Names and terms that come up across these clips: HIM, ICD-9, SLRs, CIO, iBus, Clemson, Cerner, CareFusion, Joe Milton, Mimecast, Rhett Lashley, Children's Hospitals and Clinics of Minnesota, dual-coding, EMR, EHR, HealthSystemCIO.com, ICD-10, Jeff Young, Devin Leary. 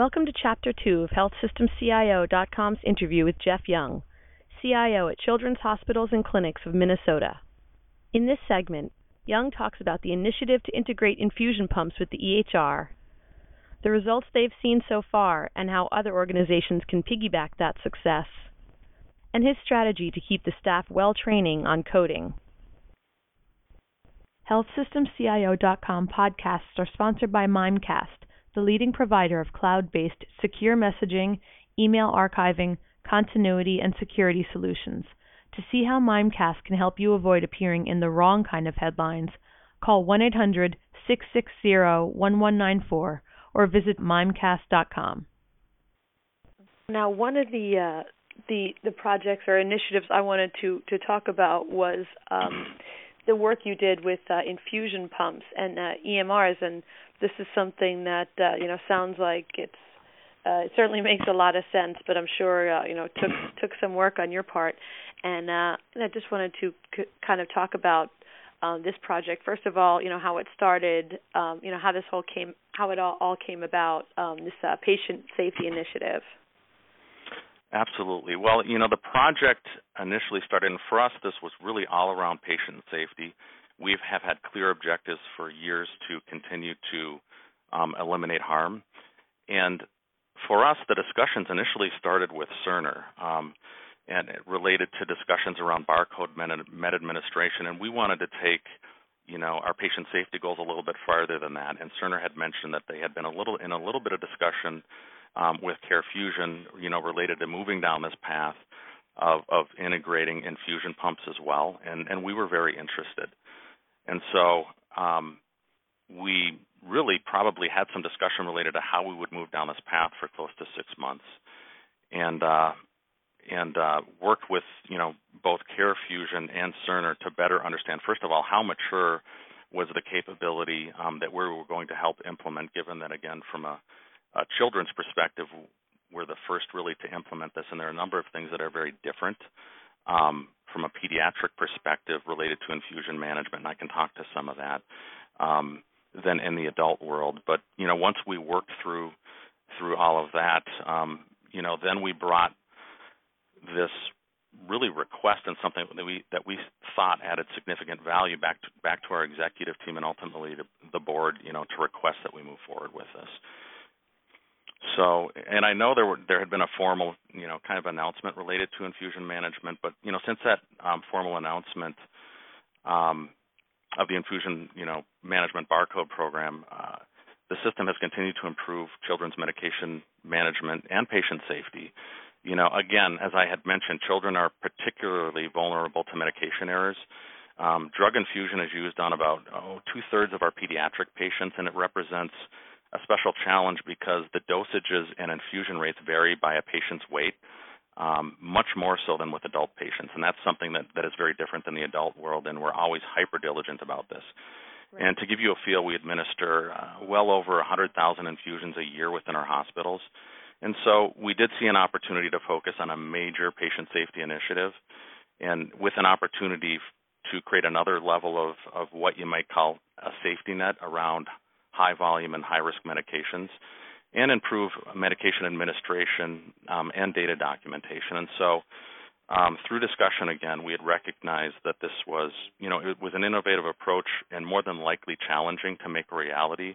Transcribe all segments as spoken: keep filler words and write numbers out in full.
Welcome to Chapter two of Health System C I O dot com's interview with Jeff Young, C I O at Children's Hospitals and Clinics of Minnesota. In this segment, Young talks about the initiative to integrate infusion pumps with the E H R, the results they've seen so far, and how other organizations can piggyback that success, and his strategy to keep the staff well-training on coding. Health System C I O dot com podcasts are sponsored by Mimecast, the leading provider of cloud-based secure messaging, email archiving, continuity, and security solutions. To see how Mimecast can help you avoid appearing in the wrong kind of headlines, call one eight hundred, six six zero, one one nine four or visit Mimecast dot com. Now, one of the uh, the, the projects or initiatives I wanted to, to talk about was um, the work you did with uh, infusion pumps and uh, E M Rs, and this is something that uh, you know sounds like it's uh, it certainly makes a lot of sense, but I'm sure uh, you know took took some work on your part, and, uh, and I just wanted to c- kind of talk about uh, this project. First of all, you know how it started, um, you know how this whole came, how it all, all came about, um, this uh, patient safety initiative. Absolutely. Well, you know, the project initially started, and for us, this was really all around patient safety. We have had clear objectives for years to continue to um, eliminate harm. And for us, the discussions initially started with Cerner, um, and it related to discussions around barcode med administration. And we wanted to take, you know, our patient safety goals a little bit farther than that. And Cerner had mentioned that they had been a little in a little bit of discussion Um, with CareFusion, you know, related to moving down this path of, of integrating infusion pumps as well, and, and we were very interested. And so um, we really probably had some discussion related to how we would move down this path for close to six months, and uh, and uh, worked with, you know, both CareFusion and Cerner to better understand, first of all, how mature was the capability um, that we were going to help implement, given that, again, from a Uh, children's perspective, we're the first really to implement this, and there are a number of things that are very different um, from a pediatric perspective related to infusion management, and I can talk to some of that, um, than in the adult world. But, you know, once we worked through through all of that, um, you know, then we brought this really request and something that we that we thought added significant value back to, back to our executive team and ultimately to the board, you know, to request that we move forward with this. So, and I know there were, there had been a formal, you know, kind of announcement related to infusion management, but, you know, since that um, formal announcement um, of the infusion, you know, management barcode program, uh, the system has continued to improve children's medication management and patient safety. You know, again, as I had mentioned, children are particularly vulnerable to medication errors. Um, drug infusion is used on about oh, two-thirds of our pediatric patients, and it represents a special challenge because the dosages and infusion rates vary by a patient's weight, um, much more so than with adult patients. And that's something that, that is very different than the adult world, and we're always hyper-diligent about this. Right. And to give you a feel, we administer uh, well over one hundred thousand infusions a year within our hospitals. And so we did see an opportunity to focus on a major patient safety initiative, and with an opportunity to create another level of, of what you might call a safety net around high volume and high risk medications, and improve medication administration um, and data documentation. And so um, through discussion, again, we had recognized that this was, you know, it was an innovative approach and more than likely challenging to make a reality.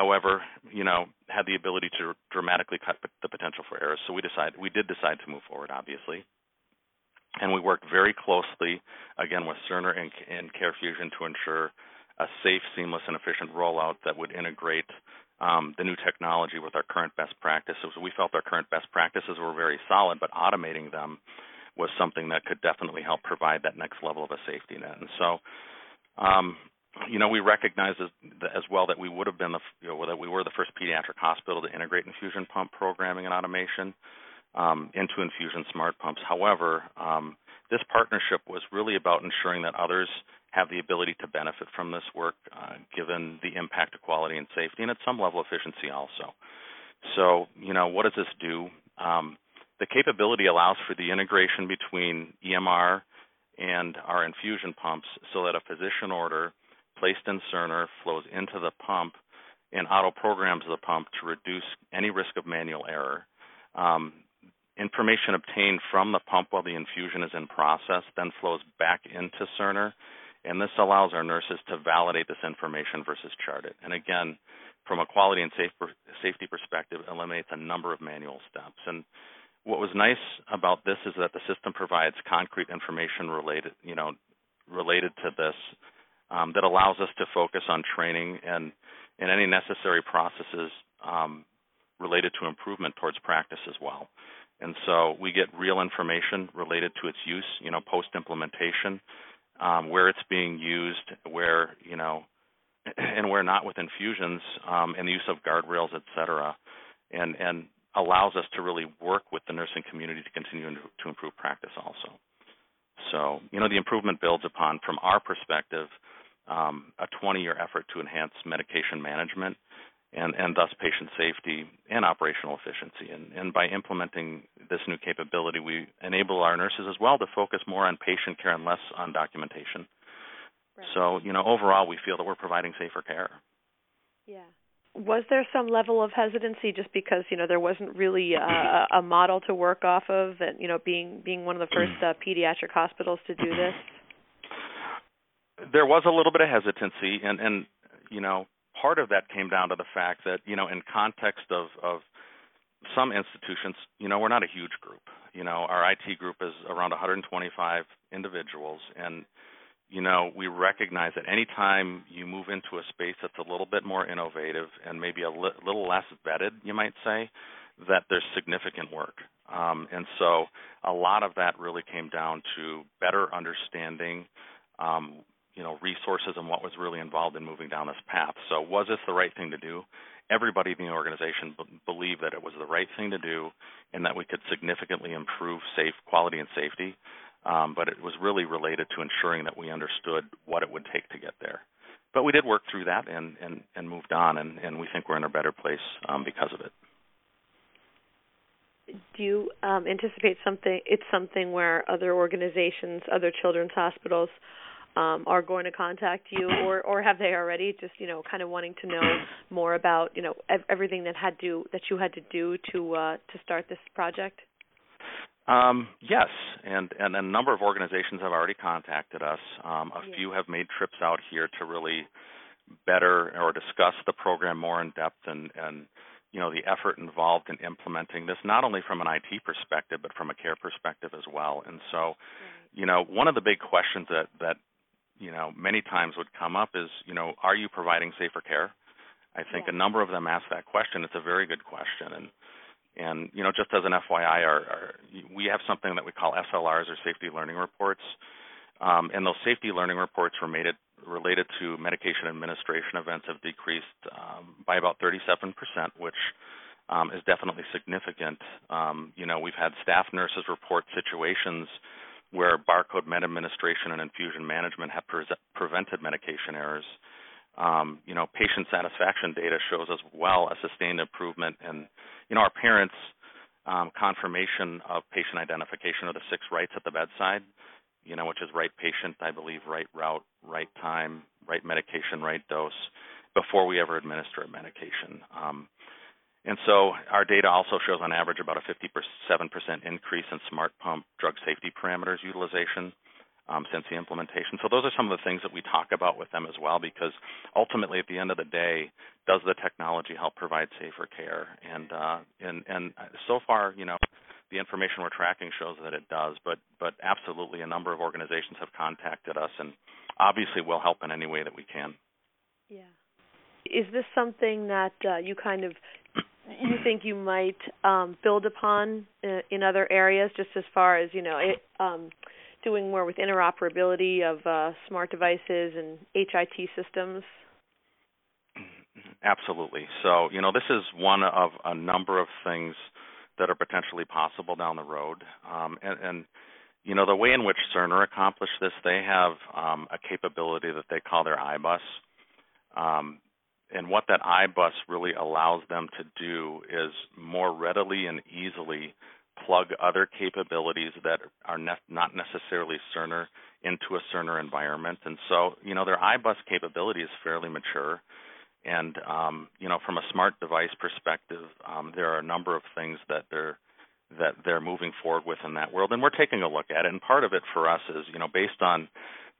However, you know, had the ability to dramatically cut the potential for errors. So we decided, we did decide to move forward, obviously. And we worked very closely, again, with Cerner and, and CareFusion to ensure a safe, seamless, and efficient rollout that would integrate um, the new technology with our current best practices. We felt our current best practices were very solid, but automating them was something that could definitely help provide that next level of a safety net. And so, um, you know, we recognized as, as well that we would have been the, you know, that we were the first pediatric hospital to integrate infusion pump programming and automation um, into infusion smart pumps. However, um, this partnership was really about ensuring that others have the ability to benefit from this work, uh, given the impact to quality and safety, and at some level efficiency also. So, you know, what does this do? Um, the capability allows for the integration between E M R and our infusion pumps so that a physician order placed in Cerner flows into the pump and auto-programs the pump to reduce any risk of manual error. Um, information obtained from the pump while the infusion is in process then flows back into Cerner, and this allows our nurses to validate this information versus chart it. And again, from a quality and safety perspective, it eliminates a number of manual steps. And what was nice about this is that the system provides concrete information related, you know, related to this um, that allows us to focus on training and, and any necessary processes um, related to improvement towards practice as well. And so we get real information related to its use, you know, post-implementation, um, where it's being used, where, you know, and where not with infusions, um, and the use of guardrails, et cetera, and, and allows us to really work with the nursing community to continue to improve practice also. So, you know, the improvement builds upon, from our perspective, um, a twenty-year effort to enhance medication management and, and thus patient safety and operational efficiency. And, and by implementing this new capability, we enable our nurses as well to focus more on patient care and less on documentation. Right. So, you know, overall, we feel that we're providing safer care. Yeah. Was there some level of hesitancy just because, you know, there wasn't really a, a model to work off of, and, you know, being being one of the first uh, pediatric hospitals to do this? There was a little bit of hesitancy, and, and, you know, part of that came down to the fact that, you know, in context of, of some institutions, you know, we're not a huge group. You know, our I T group is around one hundred twenty-five individuals, and you know, we recognize that any time you move into a space that's a little bit more innovative and maybe a li- little less vetted, you might say, that there's significant work. Um, and so a lot of that really came down to better understanding, um, you know, resources and what was really involved in moving down this path. So was this the right thing to do? Everybody in the organization b- believed that it was the right thing to do and that we could significantly improve safe quality and safety. Um, but it was really related to ensuring that we understood what it would take to get there. But we did work through that and, and, and moved on, and, and we think we're in a better place um, because of it. Do you um, anticipate something? It's something where other organizations, other children's hospitals um, are going to contact you, or, or have they already, just, you know, kind of wanting to know more about, you know, everything that had to that you had to do to uh, to start this project? Um, yes, and, and a number of organizations have already contacted us. Um, a yeah. few have made trips out here to really better or discuss the program more in depth and, and, you know, the effort involved in implementing this, not only from an I T perspective, but from a care perspective as well. And so, right. you know, one of the big questions that, that, you know, many times would come up is, you know, are you providing safer care? I think yeah. a number of them ask that question. It's a very good question. And, And, you know, just as an F Y I, our, our, we have something that we call S L Rs, or safety learning reports. Um, and those safety learning reports were made it, related to medication administration events have decreased um, by about thirty-seven percent, which um, is definitely significant. Um, you know, we've had staff nurses report situations where barcode med administration and infusion management have pre- prevented medication errors. Um, you know, patient satisfaction data shows as well a sustained improvement, and, you know, our parents' um, confirmation of patient identification, or the six rights at the bedside, you know, which is right patient, I believe, right route, right time, right medication, right dose, before we ever administer a medication. Um, and so our data also shows on average about a fifty-seven percent increase in smart pump drug safety parameters utilization. Um, since the implementation. So those are some of the things that we talk about with them as well, because ultimately at the end of the day, does the technology help provide safer care? And uh, and and so far, you know, the information we're tracking shows that it does, but but absolutely a number of organizations have contacted us, and obviously we'll help in any way that we can. Yeah. Is this something that uh, you kind of you think you might um, build upon in, in other areas, just as far as, you know, it, um, doing more with interoperability of uh, smart devices and H I T systems? Absolutely. So, you know, this is one of a number of things that are potentially possible down the road. Um, and, and, you know, the way in which Cerner accomplished this, they have um, a capability that they call their iBus. Um, and what that iBus really allows them to do is more readily and easily plug other capabilities that are ne- not necessarily Cerner into a Cerner environment. And so, you know, their iBus capability is fairly mature, And, um, you know, from a smart device perspective, um, there are a number of things that they're that they're moving forward with in that world, and we're taking a look at it. And part of it for us is, you know, based on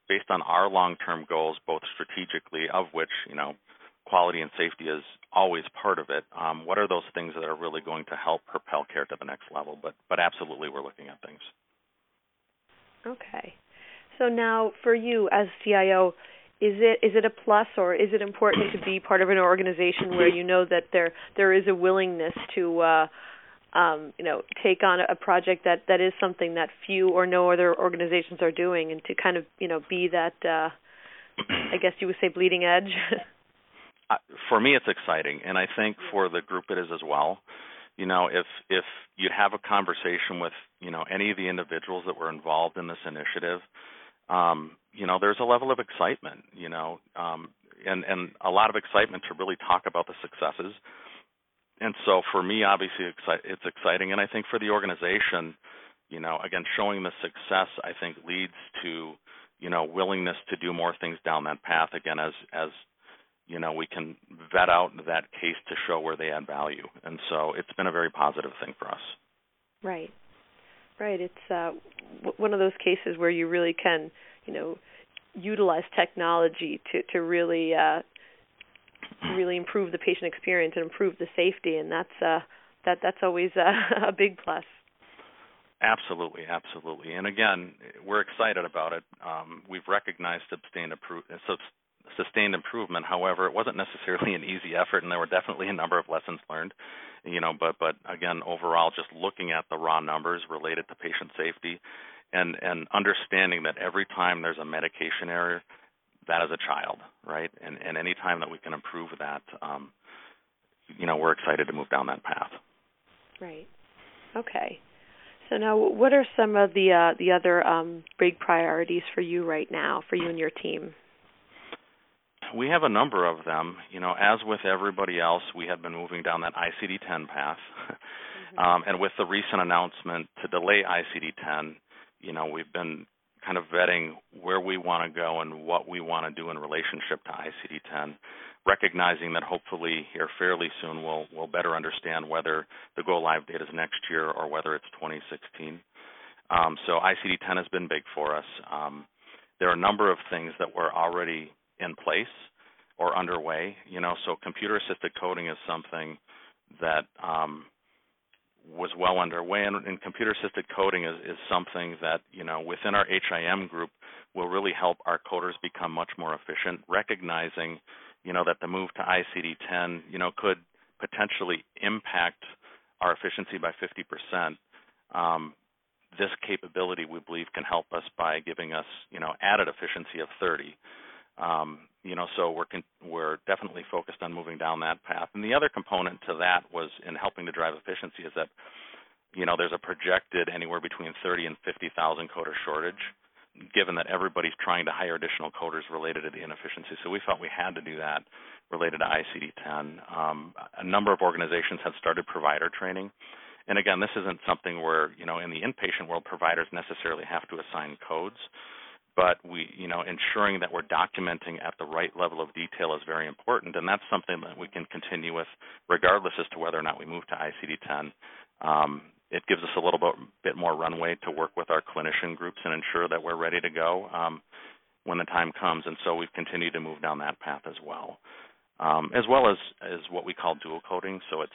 based on our long-term goals, both strategically, of which, you know, quality and safety is always part of it. Um, what are those things that are really going to help propel care to the next level? But but absolutely, we're looking at things. Okay. So now for you as C I O, is it is it a plus, or is it important to be part of an organization where you know that there there is a willingness to uh, um, you know take on a project that, that is something that few or no other organizations are doing, and to kind of you know be that uh, I guess you would say bleeding edge? Uh, for me, it's exciting, and I think for the group it is as well. You know, if if you have a conversation with, you know, any of the individuals that were involved in this initiative, um, you know, there's a level of excitement, you know, um, and, and a lot of excitement to really talk about the successes. And so for me, obviously, it's exciting. And I think for the organization, you know, again, showing the success, I think, leads to, you know, willingness to do more things down that path, again, as as you know, we can vet out that case to show where they add value. And so it's been a very positive thing for us. Right. Right. It's uh, w- one of those cases where you really can, you know, utilize technology to, to really uh, really improve the patient experience and improve the safety. And that's uh, that that's always a, a big plus. Absolutely, absolutely. And again, we're excited about it. Um, we've recognized sustained appro- sub- sustained improvement. However, it wasn't necessarily an easy effort, and there were definitely a number of lessons learned, you know, but, but again, overall, just looking at the raw numbers related to patient safety and, and understanding that every time there's a medication error, that is a child, right? And, and any time that we can improve that, um, you know, we're excited to move down that path. Right. Okay. So now what are some of the, uh, the other um, big priorities for you right now, for you and your team? We have a number of them. You know, as with everybody else, we have been moving down that I C D ten path. Mm-hmm. um, and with the recent announcement to delay I C D ten, you know, we've been kind of vetting where we want to go and what we want to do in relationship to I C D ten, recognizing that hopefully here fairly soon we'll, we'll better understand whether the go-live date is next year or whether it's twenty sixteen. Um, so I C D ten has been big for us. Um, there are a number of things that we're already in place or underway, you know, so computer-assisted coding is something that um, was well underway, and, and computer-assisted coding is, is something that, you know, within our H I M group will really help our coders become much more efficient, recognizing, you know, that the move to I C D ten, you know, could potentially impact our efficiency by fifty percent. Um, this capability, we believe, can help us by giving us, you know, added efficiency of thirty. Um, you know, so we're con- we're definitely focused on moving down that path. And the other component to that was in helping to drive efficiency is that, you know, there's a projected anywhere between thirty and fifty thousand coder shortage, given that everybody's trying to hire additional coders related to the inefficiency. So we felt we had to do that related to I C D ten. Um, a number of organizations have started provider training. And again, this isn't something where, you know, in the inpatient world, providers necessarily have to assign codes. But we, you know, ensuring that we're documenting at the right level of detail is very important, and that's something that we can continue with regardless as to whether or not we move to I C D ten. Um, it gives us a little bit more runway to work with our clinician groups and ensure that we're ready to go um, when the time comes, and so we've continued to move down that path as well, um, as well as, as what we call dual coding. So it's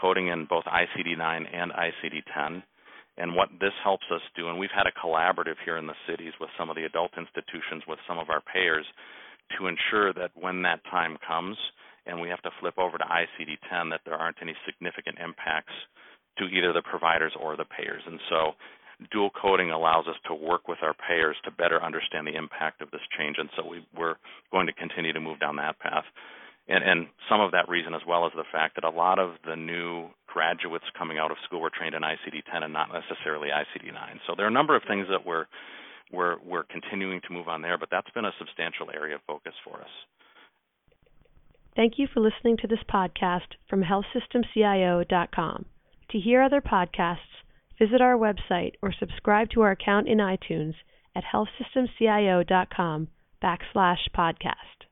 coding in both I C D nine and I C D ten. And what this helps us do, and we've had a collaborative here in the cities with some of the adult institutions, with some of our payers, to ensure that when that time comes and we have to flip over to I C D ten, that there aren't any significant impacts to either the providers or the payers. And so dual coding allows us to work with our payers to better understand the impact of this change. And so we, we're going to continue to move down that path. And, and some of that reason as well is the fact that a lot of the new graduates coming out of school were trained in I C D ten and not necessarily I C D nine. So there are a number of things that we're, we're, we're continuing to move on there, but that's been a substantial area of focus for us. Thank you for listening to this podcast from health system C I O dot com. To hear other podcasts, visit our website or subscribe to our account in iTunes at health system C I O dot com backslash podcast.